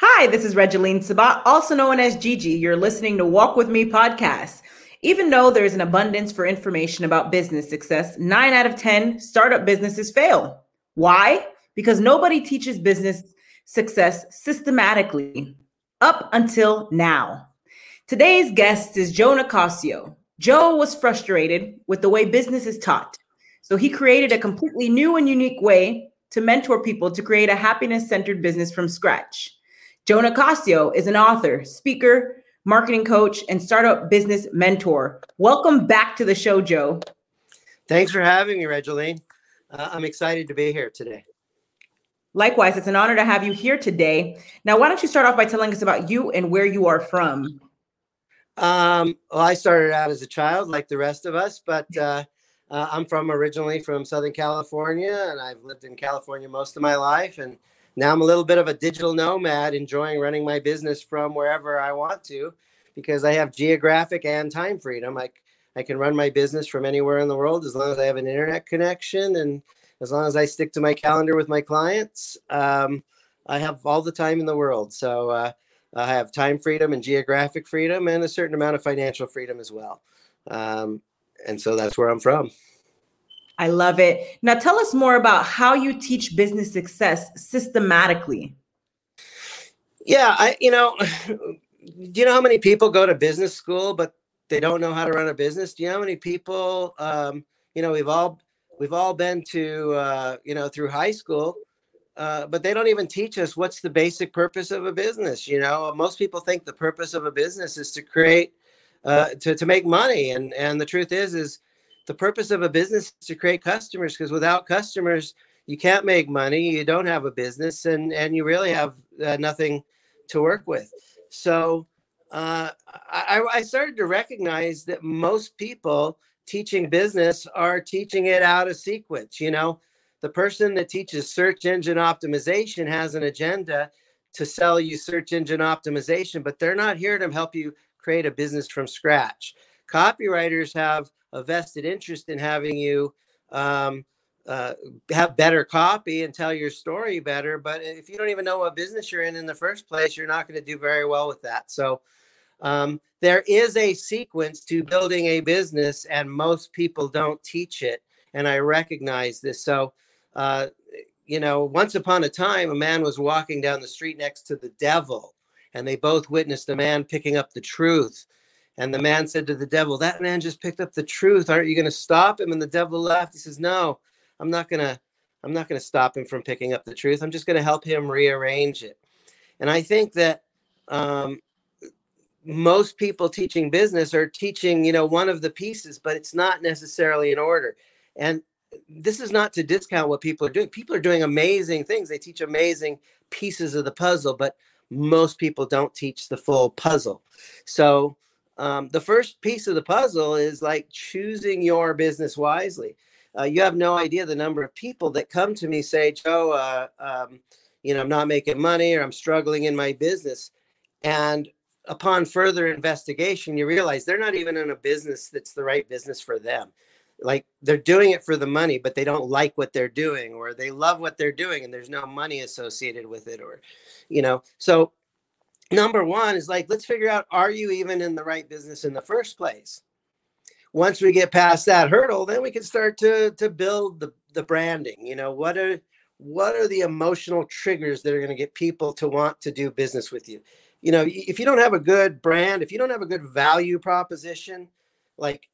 Hi, this is Regeline Sabat, also known as Gigi. You're listening to Walk With Me Podcast. Even though there's an abundance for information about business success, 9 out of 10 startup businesses fail. Why? Because nobody teaches business success systematically up until now. Today's guest is Joe Nicasio. Joe was frustrated with the way business is taught, so he created a completely new and unique way to mentor people to create a happiness-centered business from scratch. Joe Nicasio is an author, speaker, marketing coach, and startup business mentor. Welcome back to the show, Joe. Thanks for having me, Regeline. I'm excited to be here today. Likewise, it's an honor to have you here today. Now, why don't you start off by telling us about you and where you are from? Well, I started out as a child like the rest of us, but I'm originally from Southern California, and I've lived in California most of my life. And now I'm a little bit of a digital nomad, enjoying running my business from wherever I want to, because I have geographic and time freedom. I can run my business from anywhere in the world as long as I have an internet connection and as long as I stick to my calendar with my clients. I have all the time in the world. So I have time freedom and geographic freedom and a certain amount of financial freedom as well. And so that's where I'm from. I love it. Now tell us more about how you teach business success systematically. Yeah, do you know how many people go to business school, but they don't know how to run a business? Do you know how many people, we've all been to, through high school, but they don't even teach us what's the basic purpose of a business. You know, most people think the purpose of a business is to create, to make money. And the truth is the purpose of a business is to create customers, because without customers, you can't make money. You don't have a business, and you really have nothing to work with. So I started to recognize that most people teaching business are teaching it out of sequence. You know, the person that teaches search engine optimization has an agenda to sell you search engine optimization, but they're not here to help you create a business from scratch. Copywriters have a vested interest in having you have better copy and tell your story better. But if you don't even know what business you're in the first place, you're not going to do very well with that. So there is a sequence to building a business, and most people don't teach it. And I recognize this. So, once upon a time, a man was walking down the street next to the devil, and they both witnessed a man picking up the truth. And the man said to the devil, "That man just picked up the truth. Aren't you going to stop him?" And the devil laughed. He says, "No, I'm not going to stop him from picking up the truth. I'm just going to help him rearrange it." And I think that most people teaching business are teaching, one of the pieces, but it's not necessarily in order. And this is not to discount what people are doing. People are doing amazing things. They teach amazing pieces of the puzzle, but most people don't teach the full puzzle. So the first piece of the puzzle is like choosing your business wisely. You have no idea the number of people that come to me say, "Joe, I'm not making money, or I'm struggling in my business." And upon further investigation, you realize they're not even in a business that's the right business for them. Like, they're doing it for the money, but they don't like what they're doing, or they love what they're doing and there's no money associated with it, so number one is like, let's figure out, are you even in the right business in the first place? Once we get past that hurdle, then we can start to build the branding. What are the emotional triggers that are going to get people to want to do business with you? If you don't have a good brand, if you don't have a good value proposition, like,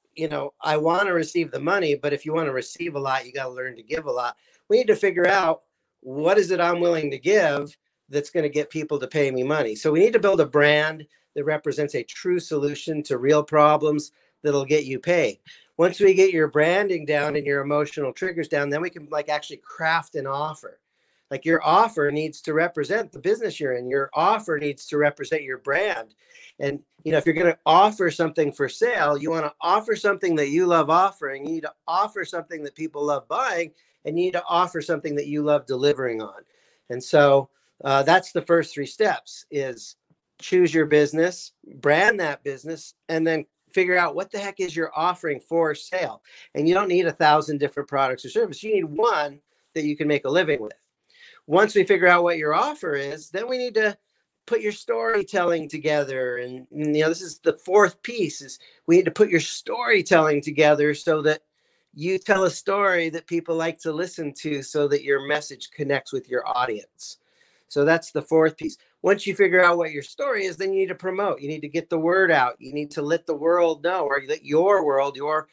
I want to receive the money, but if you want to receive a lot, you got to learn to give a lot. We need to figure out, what is it I'm willing to give that's going to get people to pay me money? So we need to build a brand that represents a true solution to real problems that'll get you paid. Once we get your branding down and your emotional triggers down, then we can actually craft an offer. Like, your offer needs to represent the business you're in. Your offer needs to represent your brand. And, if you're going to offer something for sale, you want to offer something that you love offering. You need to offer something that people love buying, and you need to offer something that you love delivering on. And so that's the first three steps: is choose your business, brand that business, and then figure out what the heck is your offering for sale. And you don't need 1,000 different products or services. You need one that you can make a living with. Once we figure out what your offer is, then we need to put your storytelling together. And you know, this is the fourth piece, is we had to put your storytelling together so that you tell a story that people like to listen to, so that your message connects with your audience. So that's the fourth piece. Once you figure out what your story is, then you need to promote. You need to get the word out. You need to let the world know, or let your world, your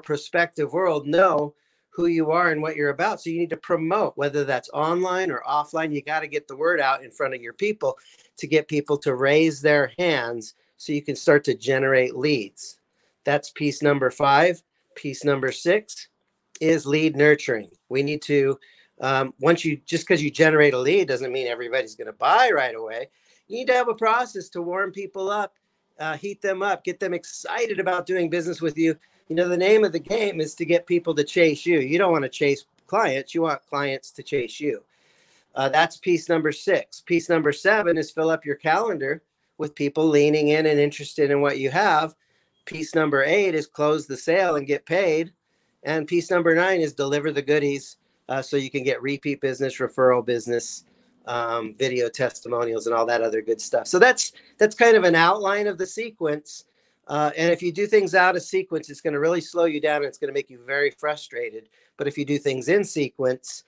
prospective world know who you are and what you're about. So you need to promote, whether that's online or offline. You got to get the word out in front of your people to get people to raise their hands so you can start to generate leads. That's piece number 5. Piece number 6 is lead nurturing. We need to, once you, just because you generate a lead doesn't mean everybody's going to buy right away. You need to have a process to warm people up, heat them up, get them excited about doing business with you. You know, the name of the game is to get people to chase you. You don't want to chase clients. You want clients to chase you. That's piece number 6. Piece number 7 is fill up your calendar with people leaning in and interested in what you have. Piece number 8 is close the sale and get paid. And piece number 9 is deliver the goodies so you can get repeat business, referral business, video testimonials, and all that other good stuff. So that's kind of an outline of the sequence. And if you do things out of sequence, it's going to really slow you down, and it's going to make you very frustrated. But if you do things in sequence,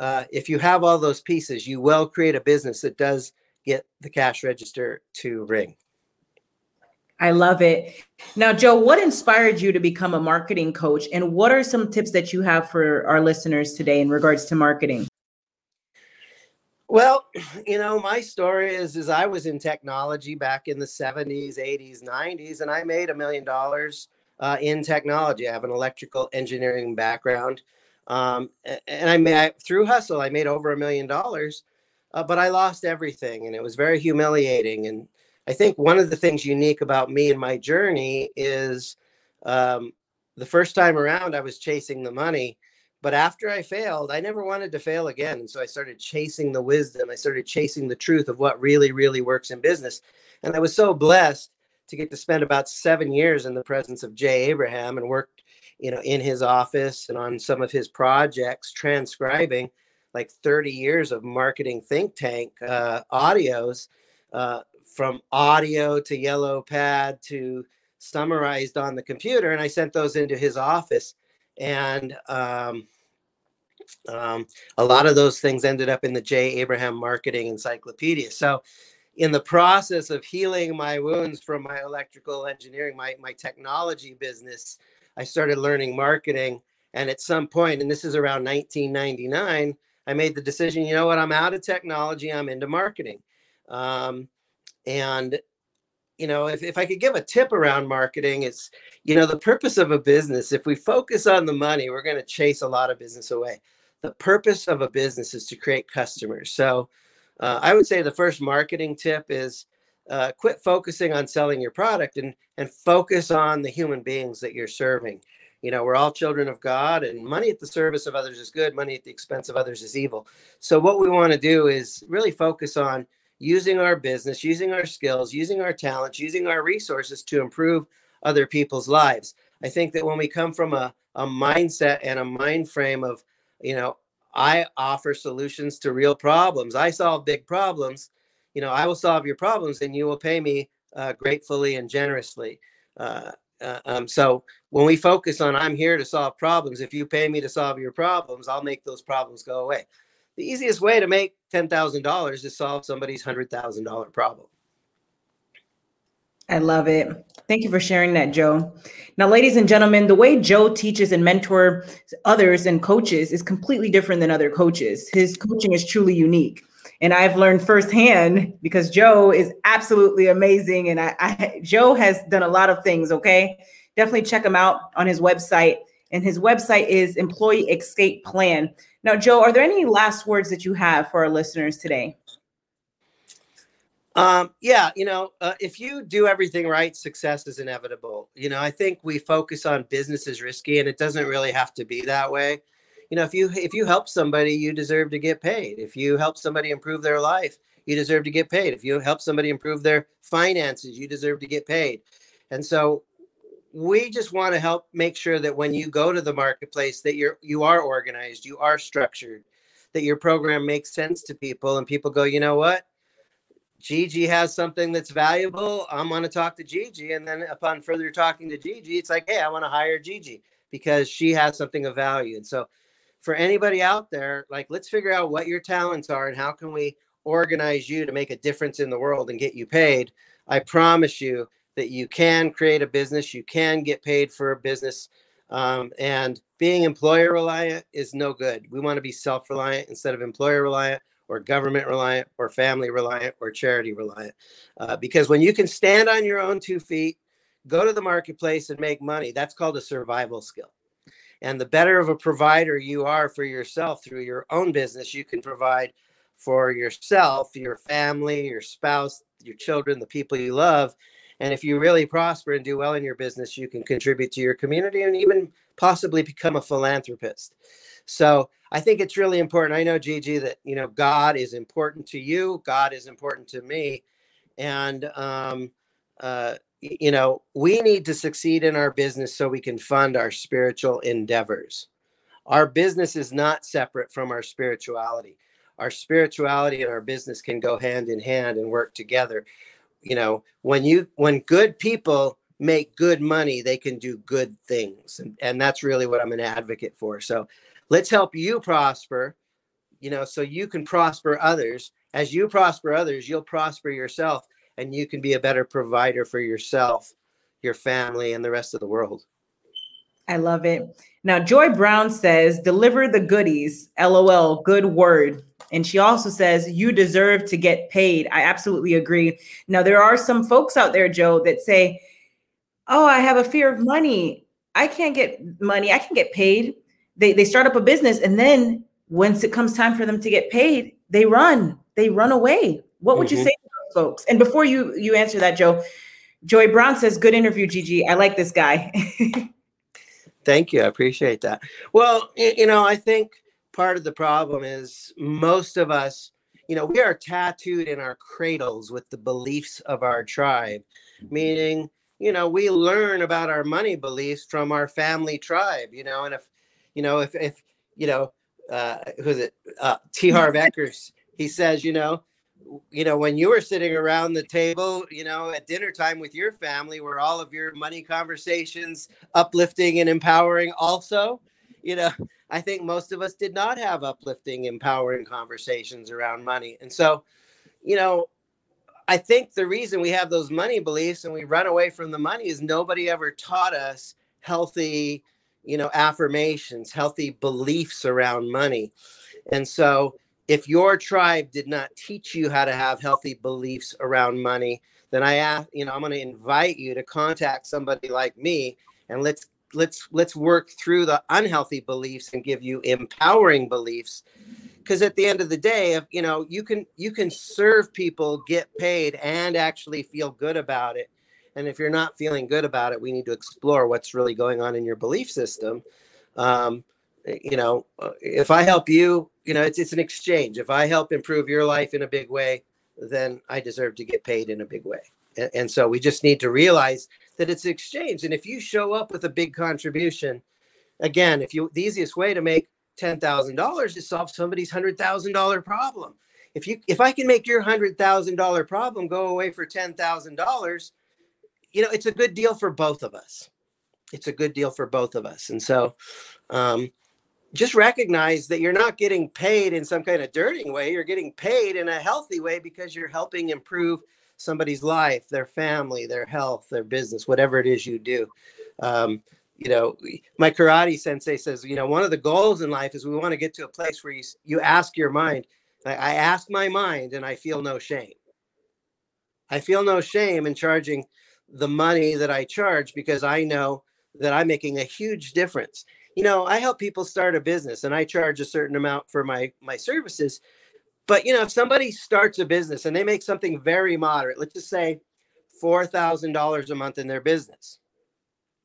if you have all those pieces, you will create a business that does get the cash register to ring. I love it. Now, Joe, what inspired you to become a marketing coach, and what are some tips that you have for our listeners today in regards to marketing? Well, you know, my story is I was in technology back in the 70s, 80s, 90s, and I made $1 million in technology. I have an electrical engineering background, and through hustle, I made over $1 million, but I lost everything, and it was very humiliating. And I think one of the things unique about me and my journey is the first time around, I was chasing the money. But after I failed, I never wanted to fail again. And so I started chasing the wisdom. I started chasing the truth of what really, really works in business. And I was so blessed to get to spend about 7 years in the presence of J. Abraham, and worked, you know, in his office and on some of his projects, transcribing like 30 years of marketing think tank audios, from audio to yellow pad to summarized on the computer. And I sent those into his office. And a lot of those things ended up in the J. Abraham Marketing Encyclopedia. So in the process of healing my wounds from my electrical engineering, my technology business, I started learning marketing. And at some point, and this is around 1999, I made the decision, you know what, I'm out of technology, I'm into marketing. And, you know, if I could give a tip around marketing, it's, you know, the purpose of a business, if we focus on the money, we're going to chase a lot of business away. The purpose of a business is to create customers. So I would say the first marketing tip is quit focusing on selling your product and focus on the human beings that you're serving. You know, we're all children of God, and money at the service of others is good. Money at the expense of others is evil. So what we want to do is really focus on using our business, using our skills, using our talents, using our resources to improve other people's lives. I think that when we come from a mindset and a mind frame of, you know, I offer solutions to real problems, I solve big problems, you know, I will solve your problems and you will pay me gratefully and generously. So when we focus on I'm here to solve problems, if you pay me to solve your problems, I'll make those problems go away. The easiest way to make $10,000 is solve somebody's $100,000 problem. I love it. Thank you for sharing that, Joe. Now, ladies and gentlemen, the way Joe teaches and mentors others and coaches is completely different than other coaches. His coaching is truly unique. And I've learned firsthand because Joe is absolutely amazing. And Joe has done a lot of things, okay? Definitely check him out on his website. And his website is Employee Escape Plan. Now, Joe, are there any last words that you have for our listeners today? If you do everything right, success is inevitable. You know, I think we focus on business is risky, and it doesn't really have to be that way. You know, if you help somebody, you deserve to get paid. If you help somebody improve their life, you deserve to get paid. If you help somebody improve their finances, you deserve to get paid. And so we just want to help make sure that when you go to the marketplace, that you are organized, you are structured, that your program makes sense to people, and people go, you know what? Gigi has something that's valuable. I'm going to talk to Gigi. And then upon further talking to Gigi, it's like, hey, I want to hire Gigi because she has something of value. And so for anybody out there, like, let's figure out what your talents are and how can we organize you to make a difference in the world and get you paid. I promise you that you can create a business. You can get paid for a business. And being employer reliant is no good. We want to be self-reliant instead of employer reliant, or government reliant, or family reliant, or charity reliant. Because when you can stand on your own 2 feet, go to the marketplace and make money, that's called a survival skill. And the better of a provider you are for yourself through your own business, you can provide for yourself, your family, your spouse, your children, the people you love. And if you really prosper and do well in your business, you can contribute to your community and even possibly become a philanthropist. So I think it's really important. I know, Gigi, that, you know, God is important to you. God is important to me. And, you know, we need to succeed in our business so we can fund our spiritual endeavors. Our business is not separate from our spirituality. Our spirituality and our business can go hand in hand and work together. You know, when good people make good money, they can do good things. And that's really what I'm an advocate for. So let's help you prosper, you know, so you can prosper others. As you prosper others, you'll prosper yourself, and you can be a better provider for yourself, your family, and the rest of the world. I love it. Now, Joy Brown says, deliver the goodies, LOL, good word. And she also says, you deserve to get paid. I absolutely agree. Now, there are some folks out there, Joe, that say, oh, I have a fear of money. I can't get money. I can get paid. They start up a business, and then once it comes time for them to get paid, they run away. What would you say to those folks? And before you answer that, Joe, Joy Brown says, good interview, Gigi. I like this guy. Thank you. I appreciate that. Well, you know, I think part of the problem is most of us, you know, we are tattooed in our cradles with the beliefs of our tribe, meaning, you know, we learn about our money beliefs from our family tribe, you know, and if who's it? T. Harv Eker, he says, you know, when you were sitting around the table, you know, at dinner time with your family, were all of your money conversations uplifting and empowering also? You know, I think most of us did not have uplifting, empowering conversations around money. And so, you know, I think the reason we have those money beliefs and we run away from the money is nobody ever taught us healthy, you know, affirmations, healthy beliefs around money. And so if your tribe did not teach you how to have healthy beliefs around money, then I ask, you know, I'm going to invite you to contact somebody like me, and let's work through the unhealthy beliefs and give you empowering beliefs. Because at the end of the day, if, you know, you can serve people, get paid, and actually feel good about it. And if you're not feeling good about it, we need to explore what's really going on in your belief system. You know, if I help you, you know, it's an exchange. If I help improve your life in a big way, then I deserve to get paid in a big way. And so we just need to realize that it's an exchange. And if you show up with a big contribution, again, the easiest way to make $10,000 to solve somebody's $100,000 problem. If I can make your $100,000 problem go away for $10,000, you know, it's a good deal for both of us. It's a good deal for both of us. And so just recognize that you're not getting paid in some kind of dirty way. You're getting paid in a healthy way because you're helping improve somebody's life, their family, their health, their business, whatever it is you do. You know, my karate sensei says, you know, one of the goals in life is we want to get to a place where you ask your mind. I ask my mind, and I feel no shame. I feel no shame in charging the money that I charge because I know that I'm making a huge difference. You know, I help people start a business, and I charge a certain amount for my services. But, you know, if somebody starts a business and they make something very moderate, let's just say $4,000 a month in their business.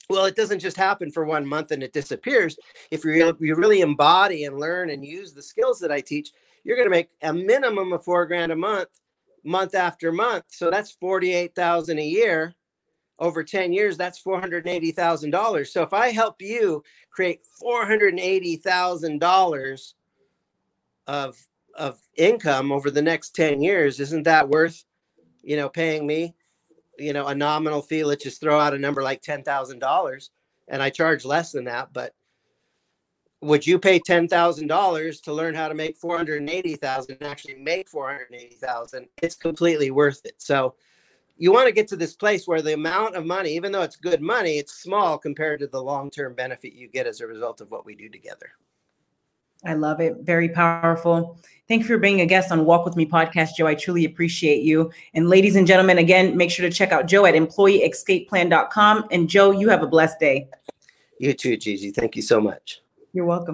Well, it doesn't just happen for 1 month and it disappears. If you really embody and learn and use the skills that I teach, you're going to make a minimum of $4,000 a month, month after month. So that's $48,000 a year. Over 10 years, that's $480,000. So if I help you create $480,000 of income over the next 10 years, isn't that worth you know, paying me, you know, a nominal fee. Let's just throw out a number like $10,000, and I charge less than that. But would you pay $10,000 to learn how to make $480,000 and actually make $480,000? It's completely worth it. So you want to get to this place where the amount of money, even though it's good money, it's small compared to the long-term benefit you get as a result of what we do together. I love it. Very powerful. Thank you for being a guest on Walk With Me Podcast, Joe. I truly appreciate you. And ladies and gentlemen, again, make sure to check out Joe at EmployeeEscapePlan.com. And Joe, you have a blessed day. You too, Gigi. Thank you so much. You're welcome.